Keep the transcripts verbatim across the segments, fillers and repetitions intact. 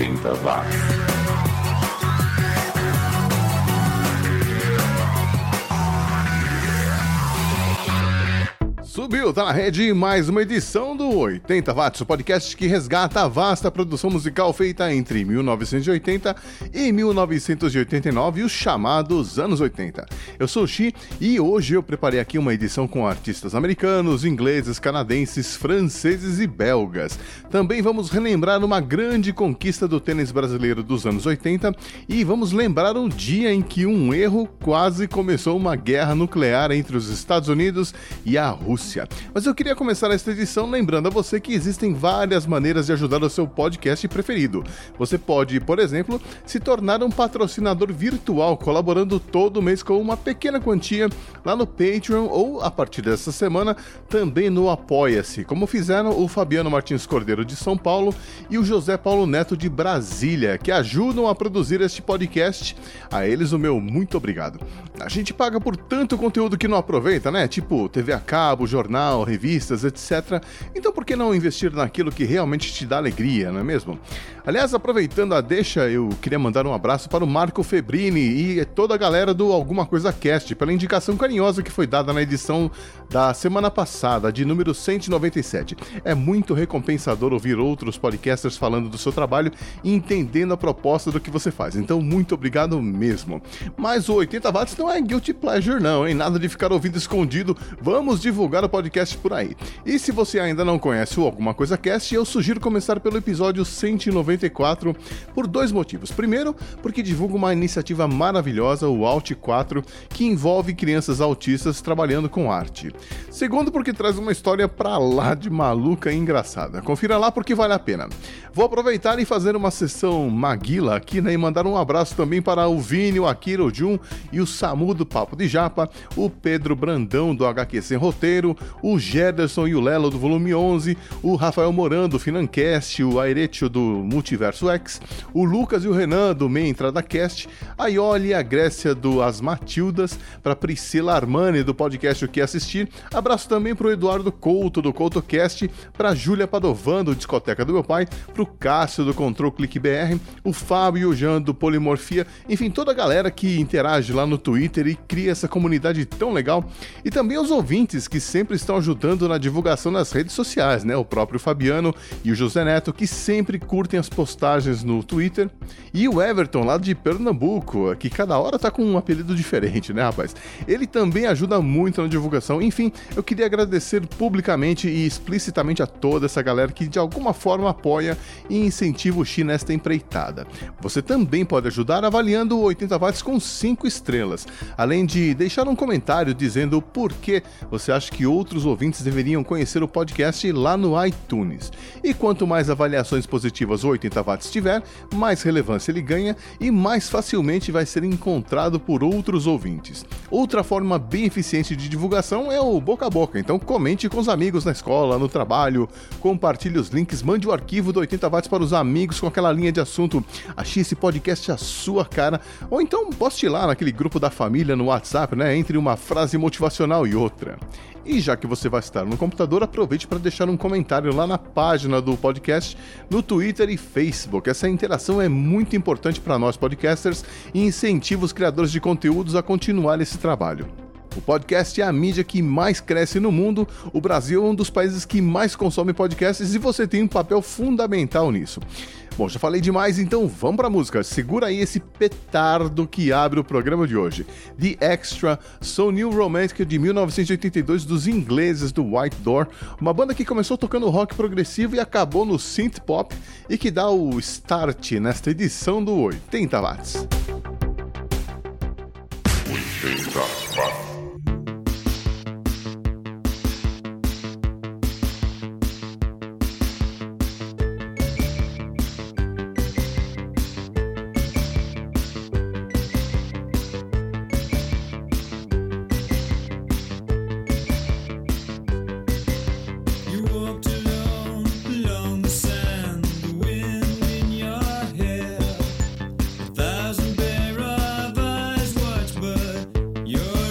oitenta watts. Subiu, tá na rede mais uma edição do oitenta watts, o podcast que resgata a vasta produção musical feita entre mil novecentos e oitenta e mil novecentos e oitenta e nove e os chamados anos oitenta. Eu sou o Xi e hoje eu preparei aqui uma edição com artistas americanos, ingleses, canadenses, franceses e belgas. Também vamos relembrar uma grande conquista do tênis brasileiro dos anos oitenta e vamos lembrar um dia em que um erro quase começou uma guerra nuclear entre os Estados Unidos e a Rússia. Mas eu queria começar esta edição lembrando a você que existem várias maneiras de ajudar o seu podcast preferido. Você pode, por exemplo, se tornar um patrocinador virtual, colaborando todo mês com uma pequena quantia lá no Patreon ou, a partir dessa semana, também no Apoia-se, como fizeram o Fabiano Martins Cordeiro de São Paulo e o José Paulo Neto de Brasília, que ajudam a produzir este podcast. A eles o meu muito obrigado. A gente paga por tanto conteúdo que não aproveita, né? Tipo T V a cabo, jornal, revistas, etcétera. Então por que não investir naquilo que realmente te dá alegria, não é mesmo? Aliás, aproveitando a deixa, eu queria mandar um abraço para o Marco Febrini e toda a galera do Alguma Coisa Cast pela indicação carinhosa que foi dada na edição da semana passada, de número cento e noventa e sete. É muito recompensador ouvir outros podcasters falando do seu trabalho e entendendo a proposta do que você faz. Então, muito obrigado mesmo. Mas o oitenta watts não é guilty pleasure não, hein? Nada de ficar ouvindo escondido. Vamos divulgar o podcast por aí. E se você ainda não conhece o Alguma Coisa Cast, eu sugiro começar pelo episódio cento e noventa e quatro por dois motivos. Primeiro, porque divulga uma iniciativa maravilhosa, o Alt quatro, que envolve crianças autistas trabalhando com arte. Segundo, porque traz uma história pra lá de maluca e engraçada. Confira lá porque vale a pena. Vou aproveitar e fazer uma sessão maguila aqui, né, e mandar um abraço também para o Vini, o Akira, o Jun e o Samu do Papo de Japa, o Pedro Brandão do H Q Sem Roteiro, o Gerderson e o Lelo do Volume onze, o Rafael Moran do Financast, o Airetio do Multiverso X, o Lucas e o Renan do Meia Entrada Cast, a Ioli e a Grécia do As Matildas, para Priscila Armani do podcast O Que Assistir. Abraço também para o Eduardo Couto do CoutoCast, para Júlia Padovan do Discoteca do Meu Pai, para o Cássio do Control Click B R, o Fábio e o Jean do Polimorfia, enfim, toda a galera que interage lá no Twitter e cria essa comunidade tão legal, e também os ouvintes que sempre estão ajudando na divulgação nas redes sociais, né? O próprio Fabiano e o José Neto, que sempre curtem as postagens no Twitter, e o Everton lá de Pernambuco, que cada hora tá com um apelido diferente, né, rapaz? Ele também ajuda muito na divulgação. Enfim, eu queria agradecer publicamente e explicitamente a toda essa galera que de alguma forma apoia e incentiva o Xi nesta empreitada. Você também pode ajudar avaliando o oitenta watts com cinco estrelas, além de deixar um comentário dizendo o porquê você acha que outros ouvintes deveriam conhecer o podcast lá no iTunes. E quanto mais avaliações positivas o oitenta watts tiver, mais relevância ele ganha e mais facilmente vai ser encontrado por outros ouvintes. Outra forma bem eficiente de divulgação é o boca a boca, então comente com os amigos na escola, no trabalho, compartilhe os links, mande o arquivo do oitenta watts para os amigos com aquela linha de assunto: achei esse podcast a sua cara, ou então poste lá naquele grupo da família no WhatsApp, né, entre uma frase motivacional e outra. E já que você vai estar no computador, aproveite para deixar um comentário lá na página do podcast, no Twitter e Facebook. Essa interação é muito importante para nós podcasters e incentiva os criadores de conteúdos a continuar esse trabalho. O podcast é a mídia que mais cresce no mundo, o Brasil é um dos países que mais consome podcasts e você tem um papel fundamental nisso. Bom, já falei demais, então vamos pra música. Segura aí esse petardo que abre o programa de hoje. The Extra, So New Romantic, de mil novecentos e oitenta e dois, dos ingleses do White Door, uma banda que começou tocando rock progressivo e acabou no synth pop e que dá o start nesta edição do oitenta watts. oitenta watts. You're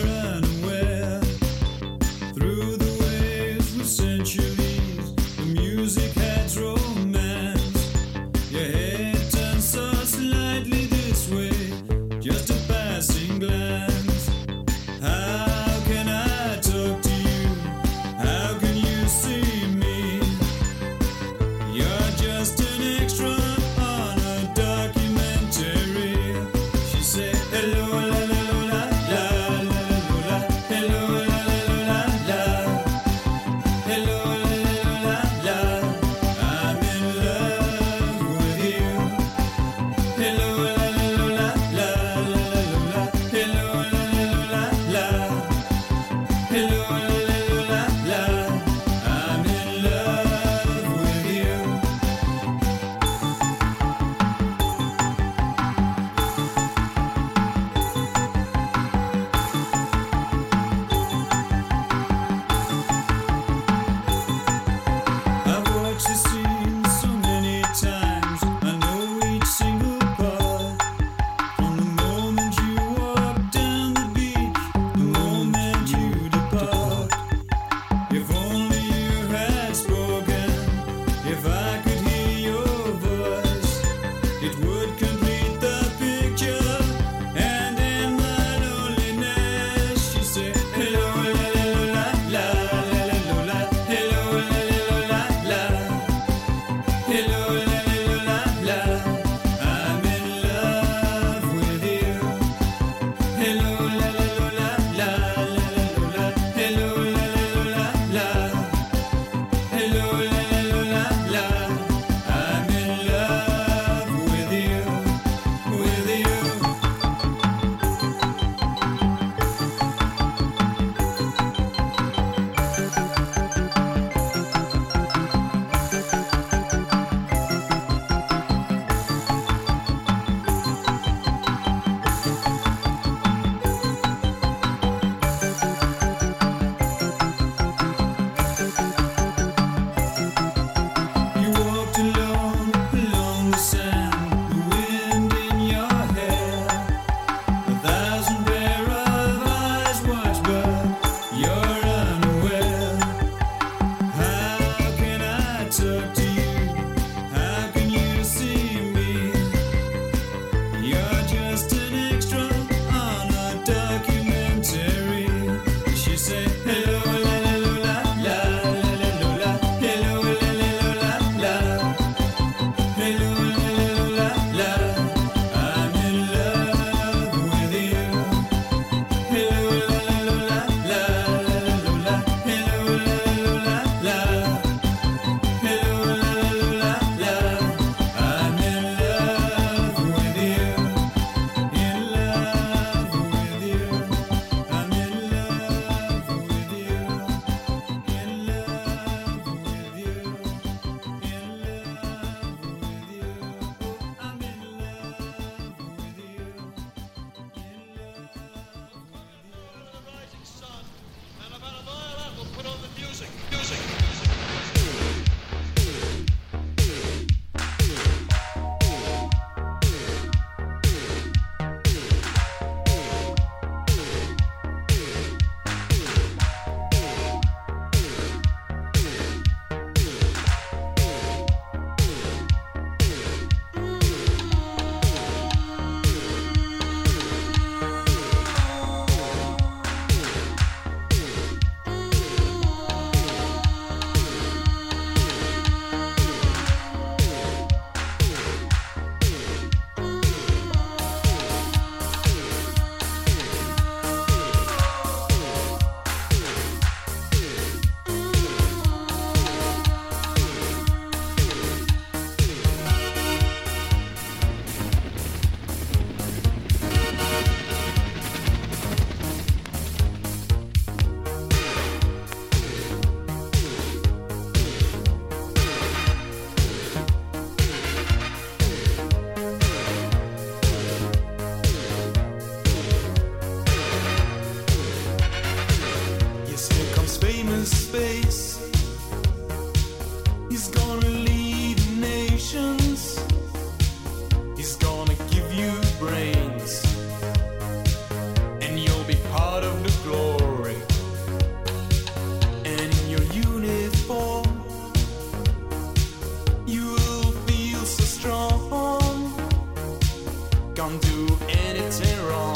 don't do anything wrong.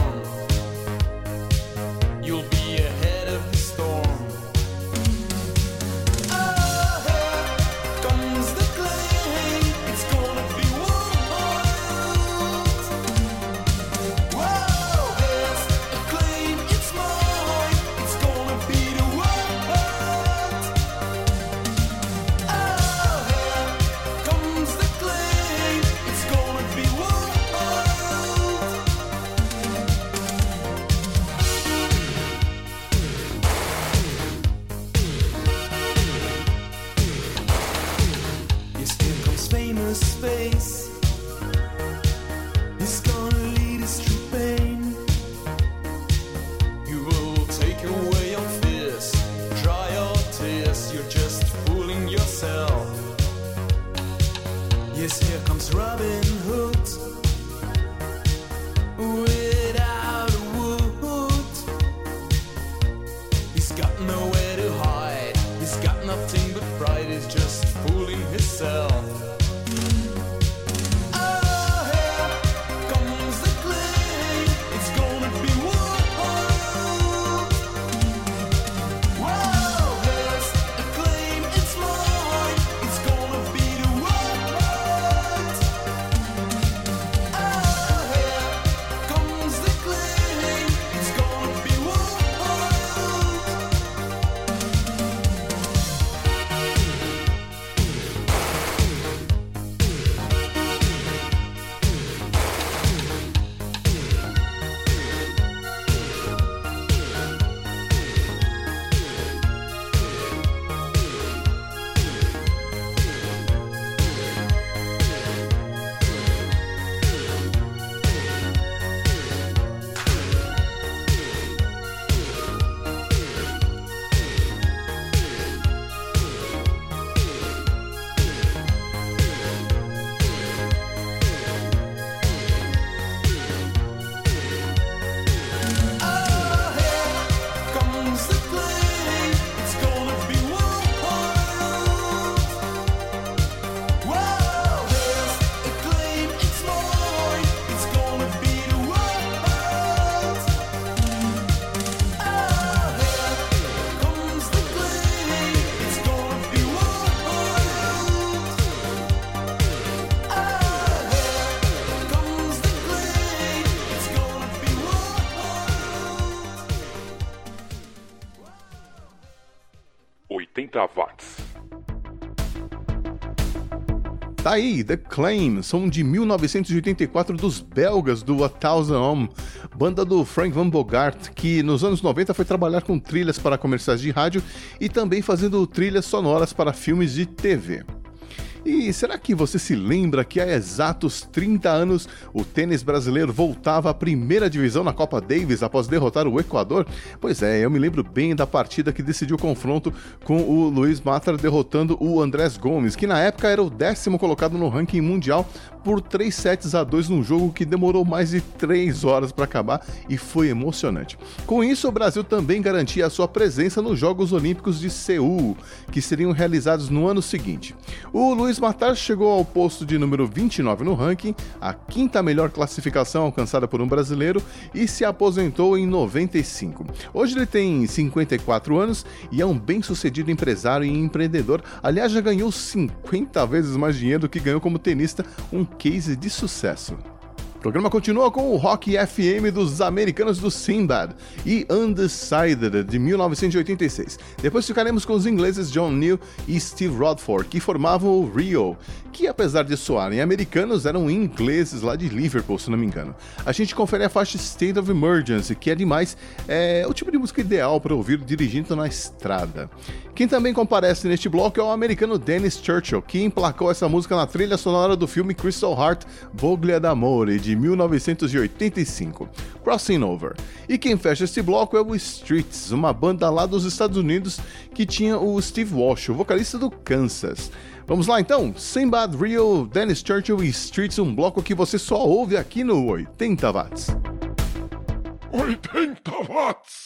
You'll be ahead of the storm. Oh, here comes the claim. It's gonna be wild. Whoa, there's a claim. It's mine. It's gonna be the world. Oh, here comes the claim. It's gonna be wild. Yes, here comes famous space. It's gonna lead us through pain. You will take away your fears, dry your tears, you're just fooling yourself. Yes, here comes Robin Hood without a wood. He's got nowhere to hide, he's got nothing but pride, he's just fooling himself. Oh, here comes the claim, it's gonna be wild. Wow, there's a claim, it's mine, it's gonna be the world. Oh, here comes the claim, it's gonna be wild. Oh, here comes the claim, it's gonna be wild. Wow, there's a claim, it's mine, it's gonna be the world. Oh, here comes the claim, it's gonna be wild. Oh, here comes the claim, it's gonna be wild. oitenta watts. Tá aí, The Claim, som de mil novecentos e oitenta e quatro dos belgas do A Thousand Ohm, banda do Frank Van Bogart, que nos anos noventa foi trabalhar com trilhas para comerciais de rádio e também fazendo trilhas sonoras para filmes de T V. E será que você se lembra que há exatos trinta anos o tênis brasileiro voltava à primeira divisão na Copa Davis após derrotar o Equador? Pois é, eu me lembro bem da partida que decidiu o confronto com o Luiz Matar derrotando o Andrés Gomes, que na época era o décimo colocado no ranking mundial por três sets a dois num jogo que demorou mais de três horas para acabar e foi emocionante. Com isso, o Brasil também garantia a sua presença nos Jogos Olímpicos de Seul, que seriam realizados no ano seguinte. O Luiz Luiz Matar chegou ao posto de número vinte e nove no ranking, a quinta melhor classificação alcançada por um brasileiro, e se aposentou em noventa e cinco. Hoje ele tem cinquenta e quatro anos e é um bem-sucedido empresário e empreendedor. Aliás, já ganhou cinquenta vezes mais dinheiro do que ganhou como tenista, um case de sucesso. O programa continua com o Rock F M dos americanos do Sinbad e Undecided, de mil novecentos e oitenta e seis. Depois ficaremos com os ingleses John Neal e Steve Rodford, que formavam o Rio, que apesar de soarem americanos, eram ingleses lá de Liverpool, se não me engano. A gente confere a faixa State of Emergency, que é demais, é o tipo de música ideal para ouvir dirigindo na estrada. Quem também comparece neste bloco é o americano Dennis Churchill, que emplacou essa música na trilha sonora do filme Crystal Heart, Boglia d'Amore, de mil novecentos e oitenta e cinco, Crossing Over. E quem fecha este bloco é o Streets, uma banda lá dos Estados Unidos que tinha o Steve Walsh, o vocalista do Kansas. Vamos lá então, Sinbad, Rio, Dennis Churchill e Streets, um bloco que você só ouve aqui no oitenta watts. oitenta watts!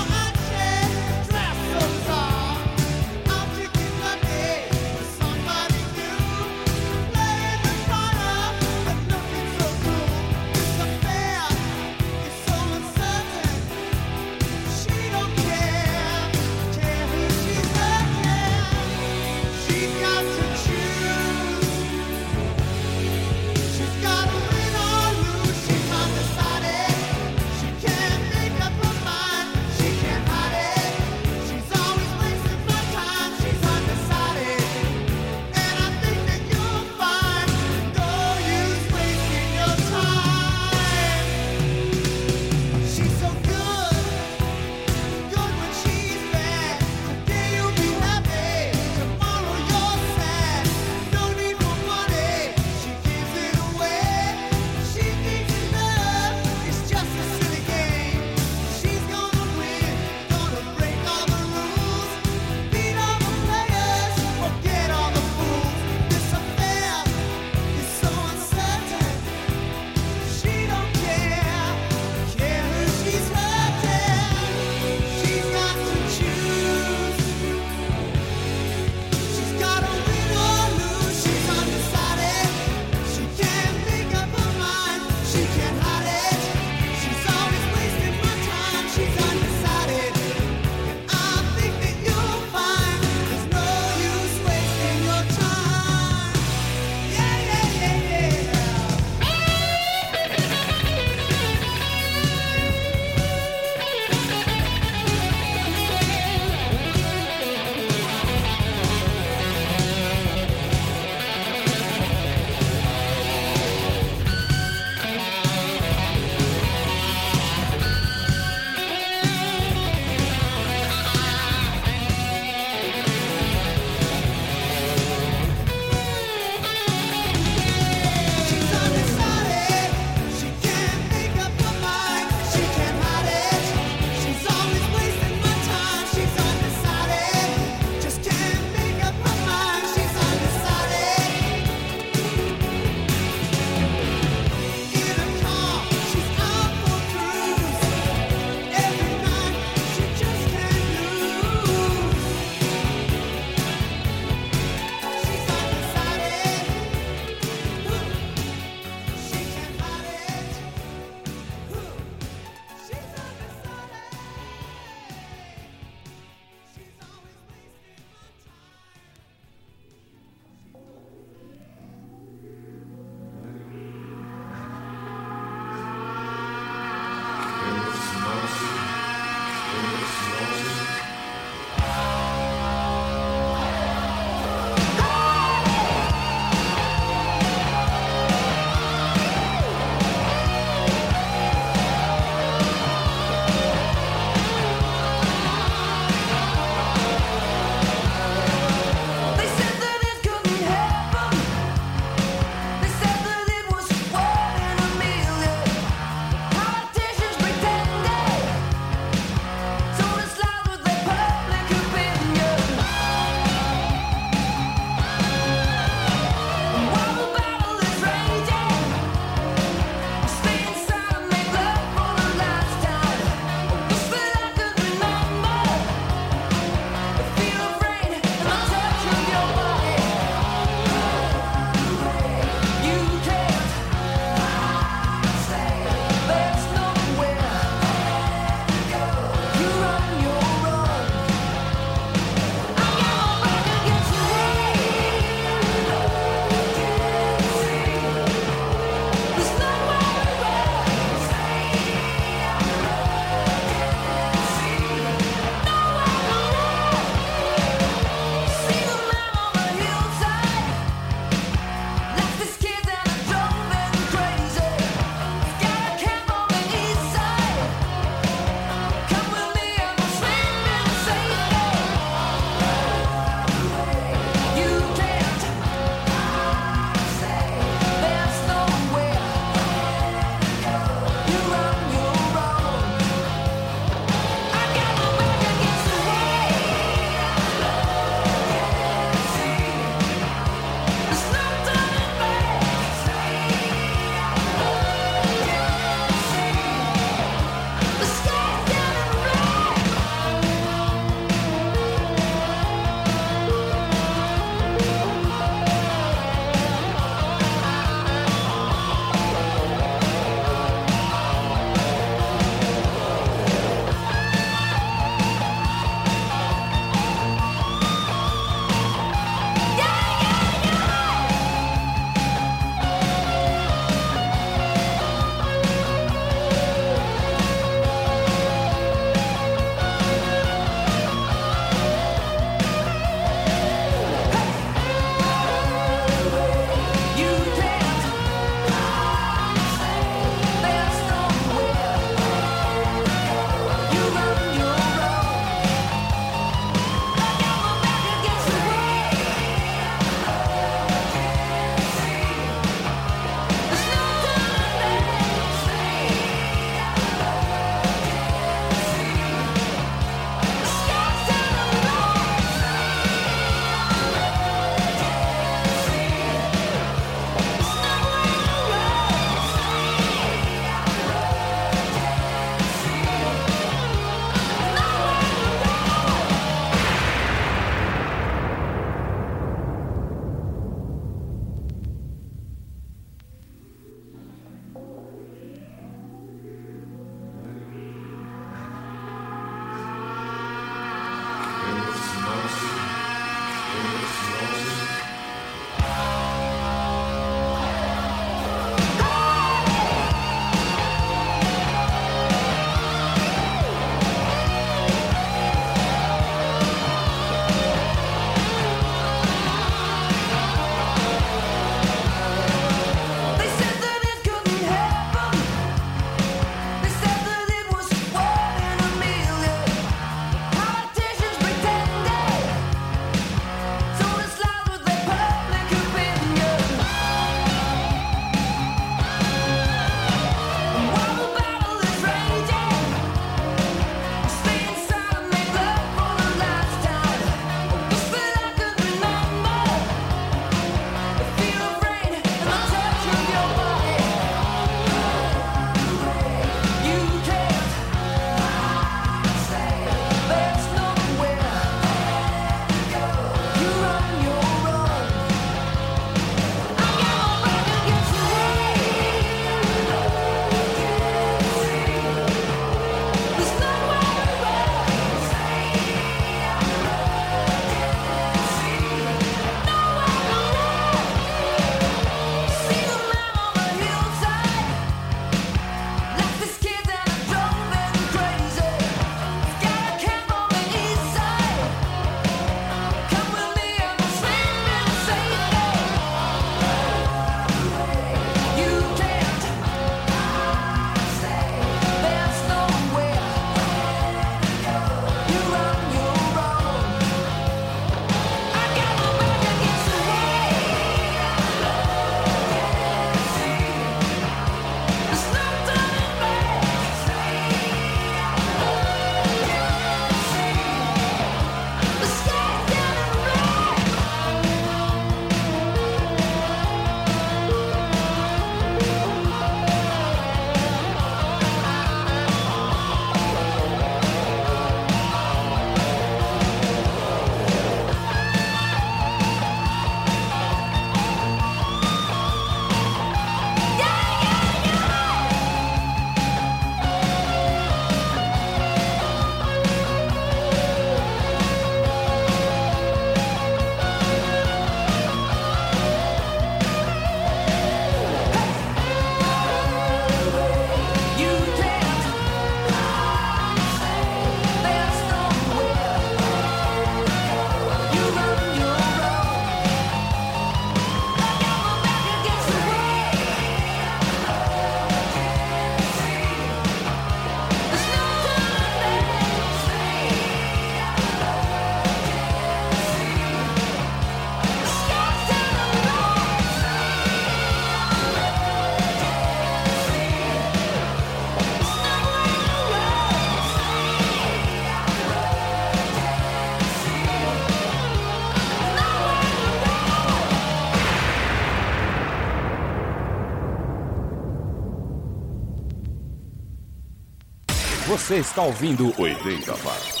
Você está ouvindo oitenta watts.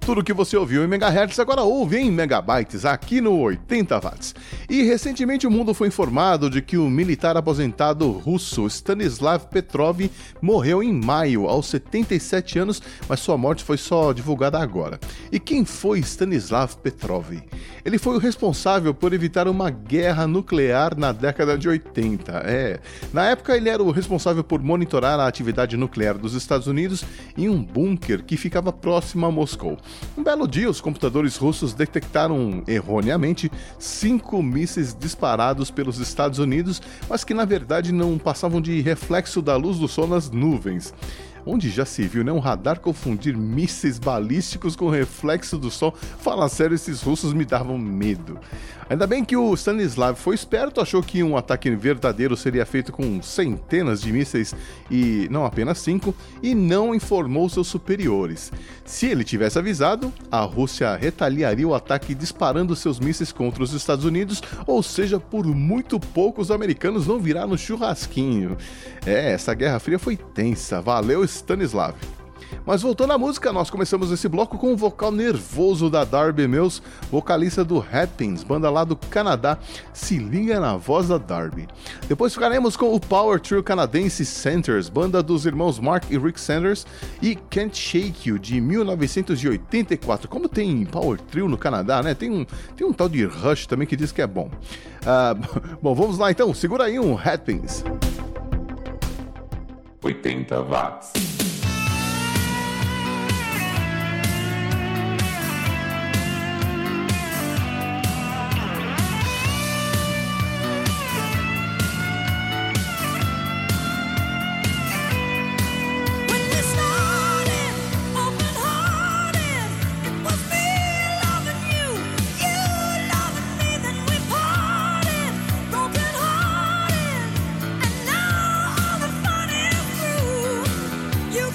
Tudo que você ouviu em megahertz agora ouve em megabytes aqui no oitenta watts. E recentemente o mundo foi informado de que o militar aposentado russo Stanislav Petrov morreu em maio aos setenta e sete anos, mas sua morte foi só divulgada agora. E quem foi Stanislav Petrov? Ele foi o responsável por evitar uma guerra nuclear na década de oitenta. É, na época ele era o responsável por monitorar a atividade nuclear dos Estados Unidos em um bunker que ficava próximo a Moscou. Um belo dia, os computadores russos detectaram, erroneamente, cinco mísseis disparados pelos Estados Unidos, mas que na verdade não passavam de reflexo da luz do sol nas nuvens. Onde já se viu, né? Um radar confundir mísseis balísticos com o reflexo do sol. Fala sério, esses russos me davam medo. Ainda bem que o Stanislav foi esperto, achou que um ataque verdadeiro seria feito com centenas de mísseis e não apenas cinco, e não informou seus superiores. Se ele tivesse avisado, a Rússia retaliaria o ataque disparando seus mísseis contra os Estados Unidos, ou seja, por muito pouco os americanos vão virar no churrasquinho. É, essa Guerra Fria foi tensa, valeu Stanislav. Mas voltando à música, nós começamos esse bloco com o vocal nervoso da Darby Mills, vocalista do Headpins, banda lá do Canadá. Se liga na voz da Darby. Depois ficaremos com o power trio canadense Santers, banda dos irmãos Mark e Rick Santers, e Can't Shake You, de mil novecentos e oitenta e quatro. Como tem power trio no Canadá, né? Tem um, tem um tal de Rush também que diz que é bom. Uh, bom, vamos lá então. Segura aí um Headpins. oitenta watts. You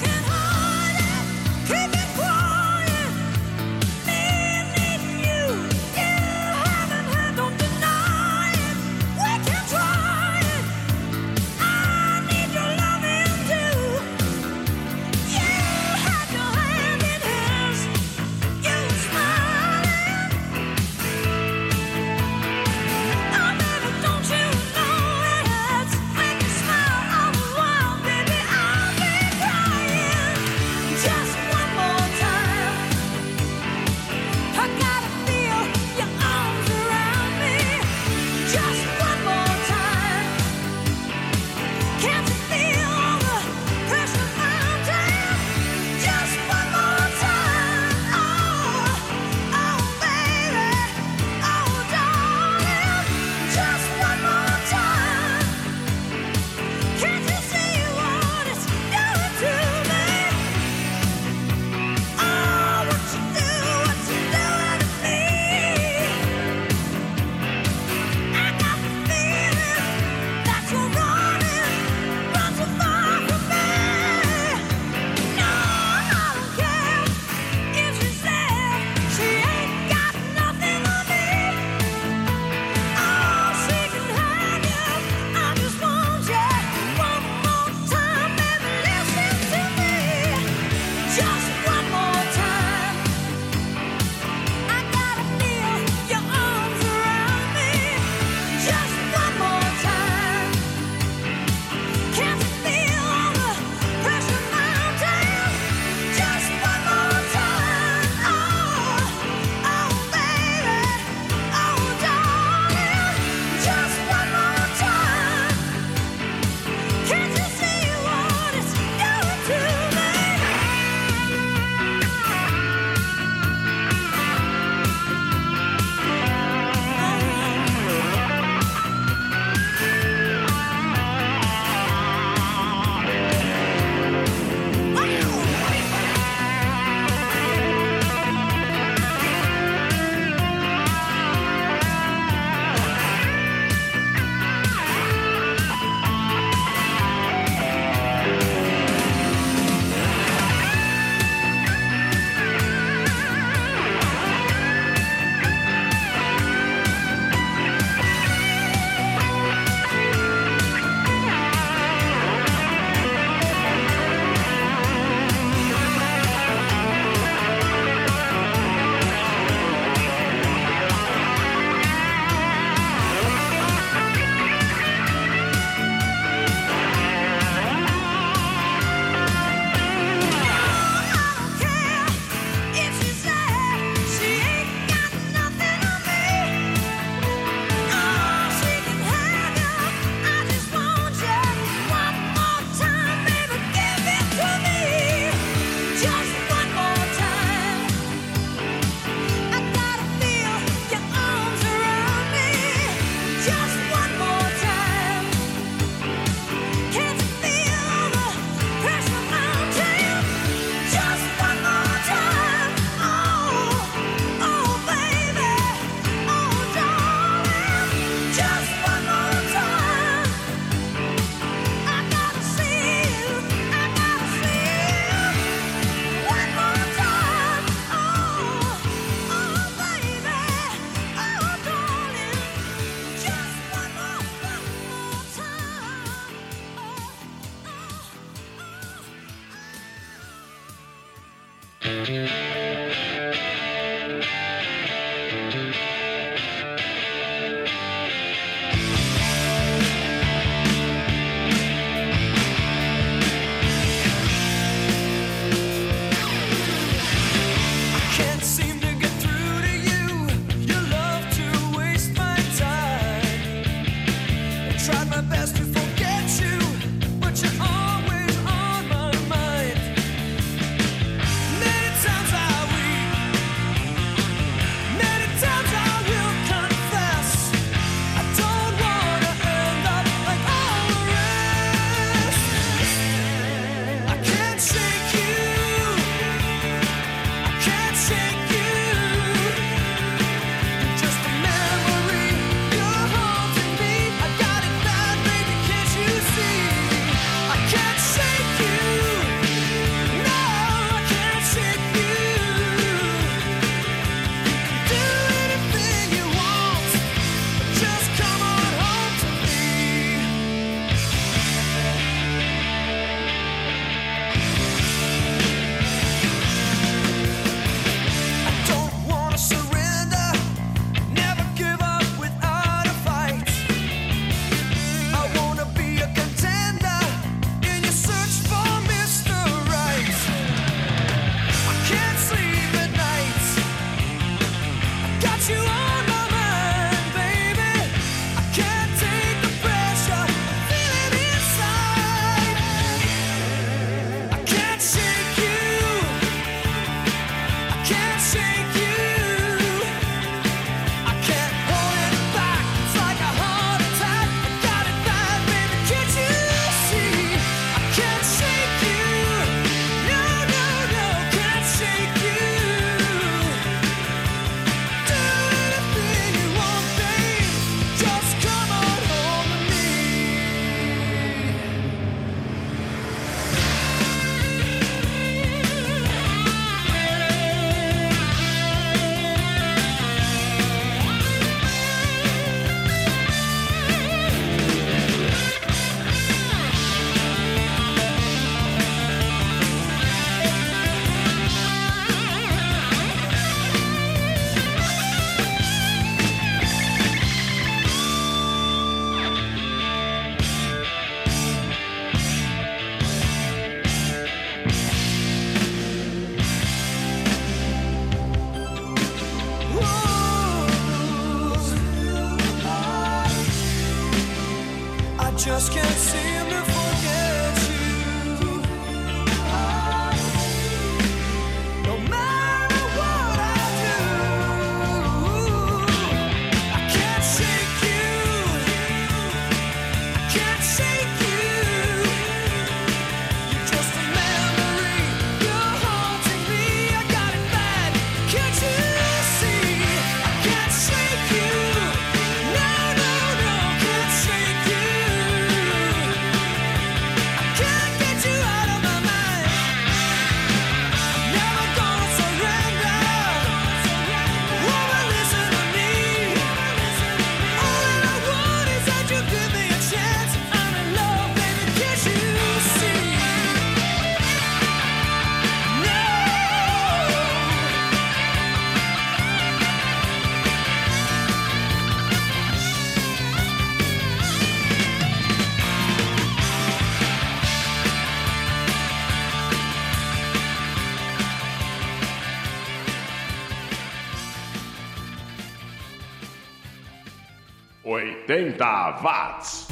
oitenta watts.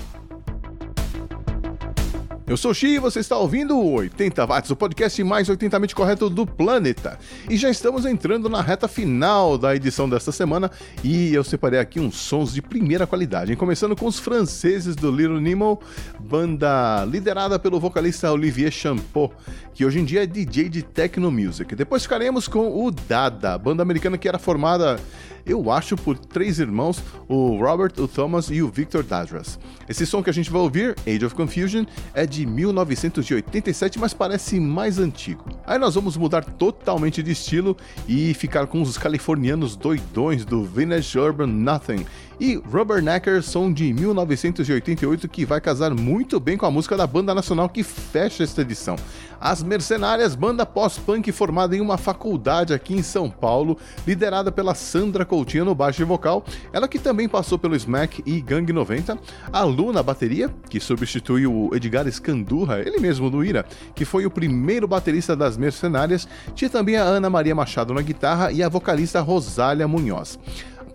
Eu sou o Xi e você está ouvindo o oitenta watts, o podcast mais oitentamente correto do planeta. E já estamos entrando na reta final da edição desta semana e eu separei aqui uns sons de primeira qualidade, hein? Começando com os franceses do Little Nemo, banda liderada pelo vocalista Olivier Champot, que hoje em dia é D J de techno music. Depois ficaremos com o Dada, banda americana que era formada, eu acho, por três irmãos, o Robert, o Thomas e o Victor Dadras. Esse som que a gente vai ouvir, Age of Confusion, é de mil novecentos e oitenta e sete, mas parece mais antigo. Aí nós vamos mudar totalmente de estilo e ficar com os californianos doidões do Vintage Urban Nothing, e Rubbernecker, som de mil novecentos e oitenta e oito, que vai casar muito bem com a música da banda nacional que fecha esta edição. As Mercenárias, banda pós-punk formada em uma faculdade aqui em São Paulo, liderada pela Sandra Coutinho no baixo e vocal, ela que também passou pelo Smack e Gang noventa, a Lu na bateria, que substitui o Edgar Escandurra, ele mesmo do Ira, que foi o primeiro baterista das Mercenárias, tinha também a Ana Maria Machado na guitarra e a vocalista Rosália Munhoz.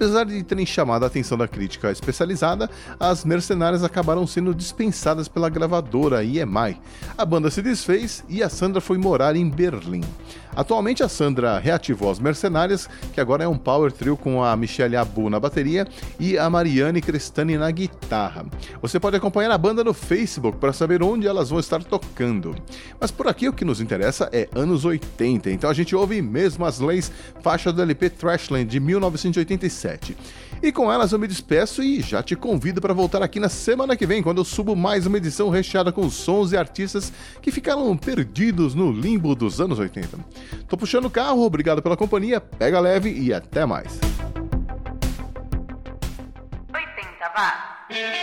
Apesar de terem chamado a atenção da crítica especializada, as Mercenárias acabaram sendo dispensadas pela gravadora E M I. A banda se desfez e a Sandra foi morar em Berlim. Atualmente a Sandra reativou as Mercenárias, que agora é um power trio com a Michelle Abu na bateria e a Mariane Crestani na guitarra. Você pode acompanhar a banda no Facebook para saber onde elas vão estar tocando. Mas por aqui o que nos interessa é anos oitenta, então a gente ouve Mesmo as Leis, faixa do L P Trashland de mil novecentos e oitenta e sete. E com elas eu me despeço e já te convido para voltar aqui na semana que vem, quando eu subo mais uma edição recheada com sons e artistas que ficaram perdidos no limbo dos anos oitenta. Tô puxando o carro, obrigado pela companhia, pega leve e até mais. oitenta, vá. Father.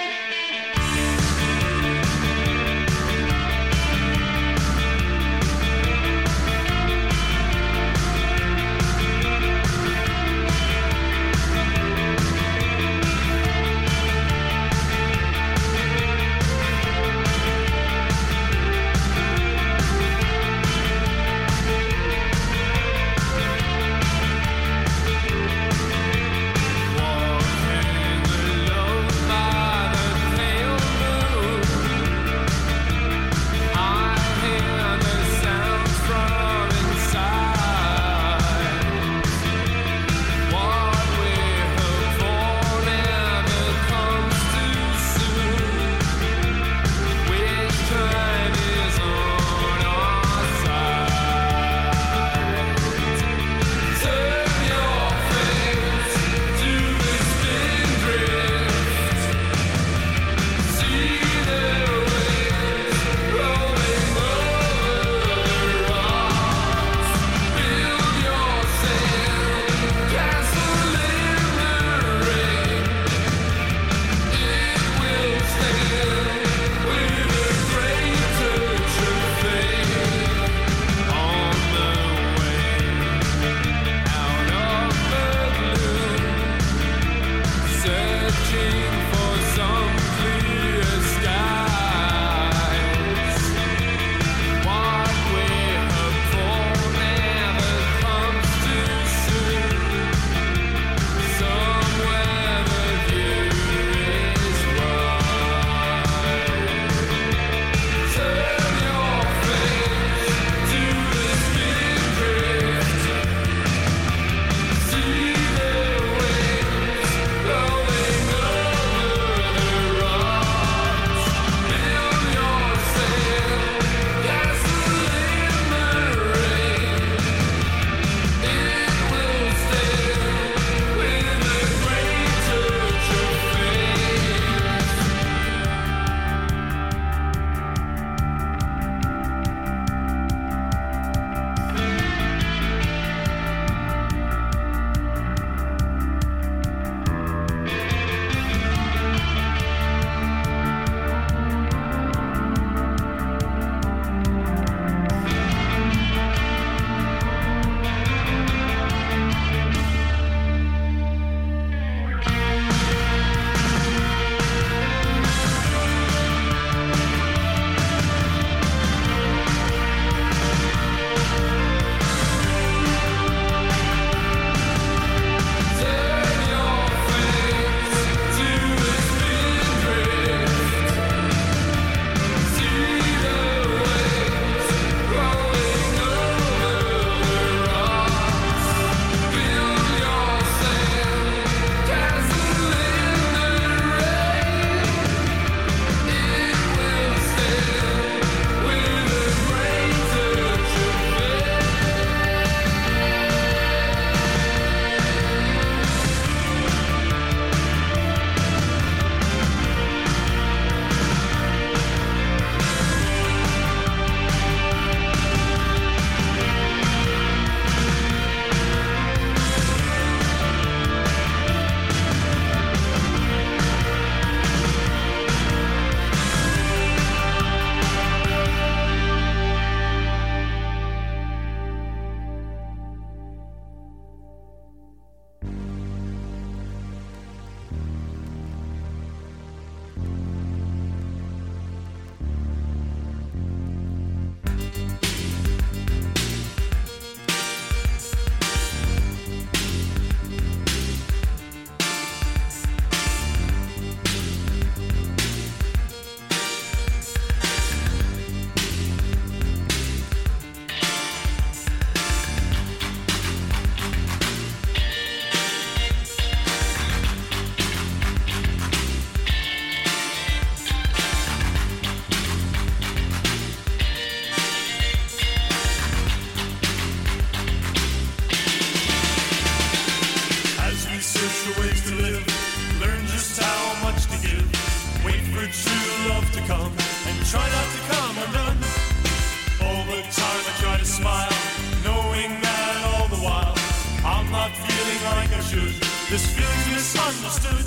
this feeling misunderstood.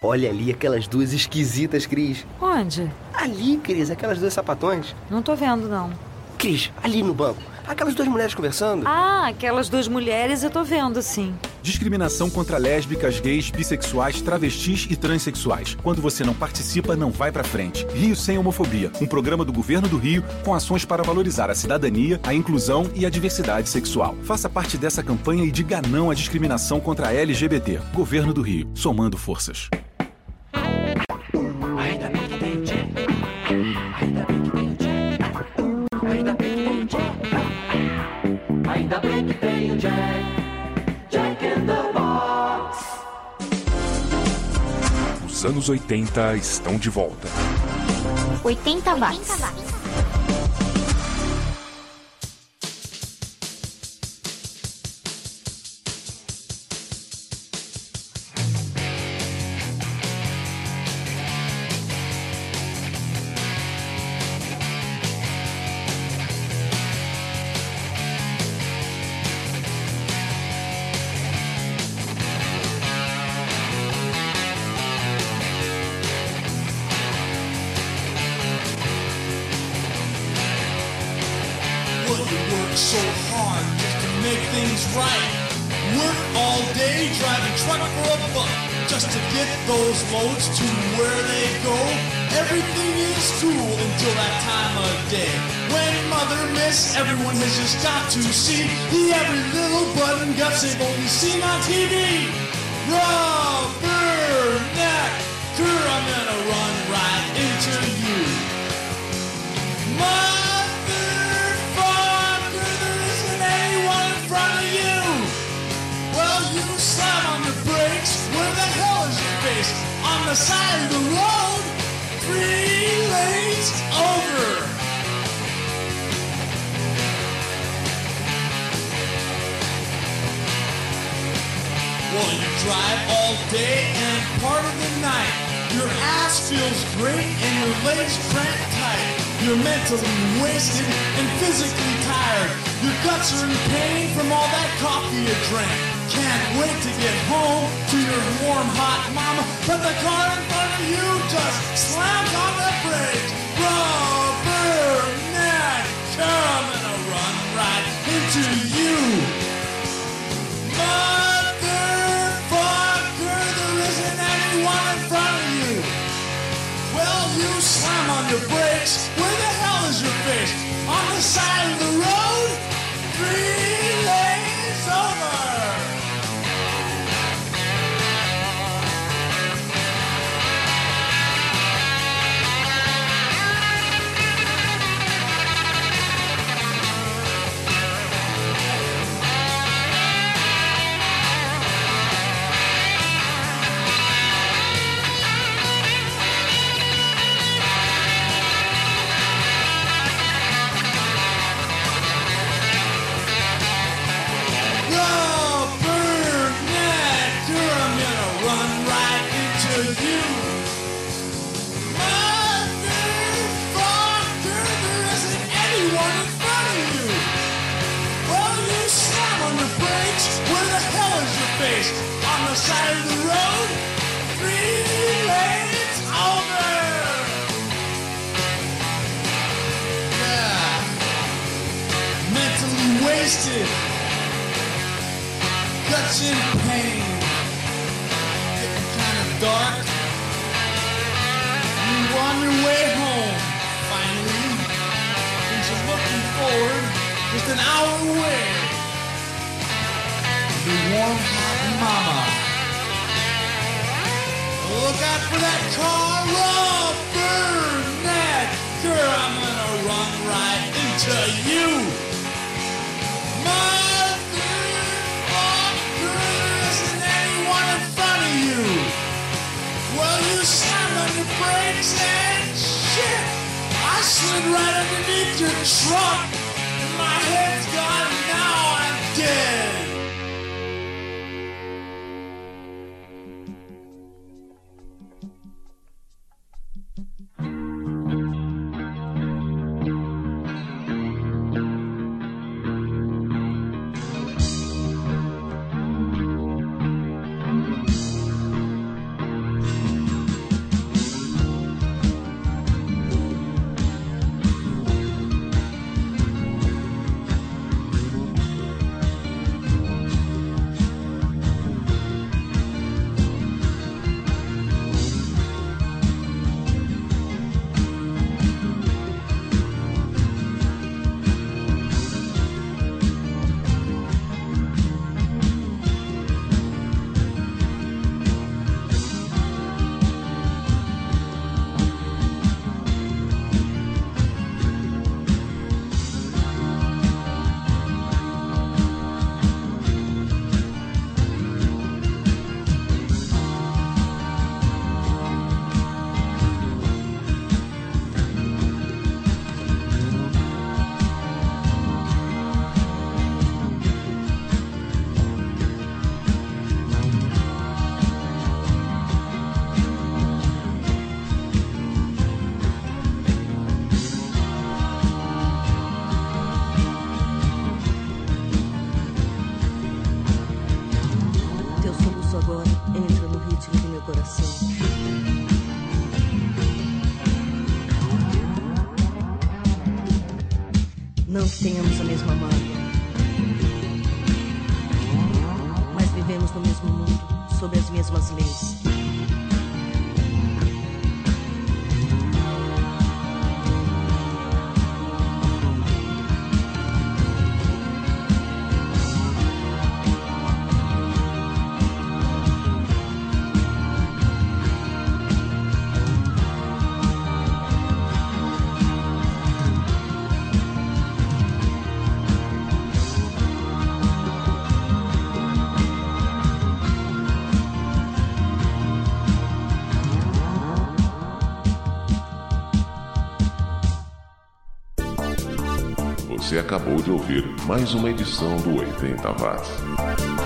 Olha ali aquelas duas esquisitas, Cris. Onde? Ali, Cris, aquelas duas sapatões. Não tô vendo, não. Cris, ali no banco. Aquelas duas mulheres conversando. Ah, aquelas duas mulheres eu tô vendo, sim. Discriminação contra lésbicas, gays, bissexuais, travestis e transexuais. Quando você não participa, não vai pra frente. Rio Sem Homofobia, um programa do governo do Rio com ações para valorizar a cidadania, a inclusão e a diversidade sexual. Faça parte dessa campanha e diga não à discriminação contra a L G B T. Governo do Rio, somando forças. Anos oitenta estão de volta. oitenta watts. Right. Work all day, driving truck roll up just to get those loads to where they go. Everything is cool until that time of day when Mother Miss everyone has just got to see the every little button guts they've only seen on T V. Rubber neck, sure I'm gonna run right into you. My on the side of the road, three lanes over. Well, you drive all day and part of the night. Your ass feels great and your legs cramp tight. You're mentally wasted and physically tired. Your guts are in pain from all that coffee you drank. Can't wait to get home to your warm, hot mama, but the car in front of you just slammed on the brakes. Rubber neck, sure I'm gonna run right into you. Motherfucker, there isn't anyone in front of you. Well, you slam on your brakes. Where the hell is your face? On the side of the road? Three lanes over. Side of the road, three lanes over. Yeah. Mentally wasted, guts in pain, getting kind of dark. You're on your way home, finally, and you're looking forward just an hour away. The warm, hot mama. Look out for that car, rubber neck. Girl, I'm gonna run right into you. Motherfucker, there isn't anyone in front of you. Well, you slam on your brakes and shit. I slid right underneath your truck. And my head's gone, now I'm dead. Temos a mesma mágoa, mas vivemos no mesmo mundo. sob as mesmas leis. Você acabou de ouvir mais uma edição do oitenta Watts.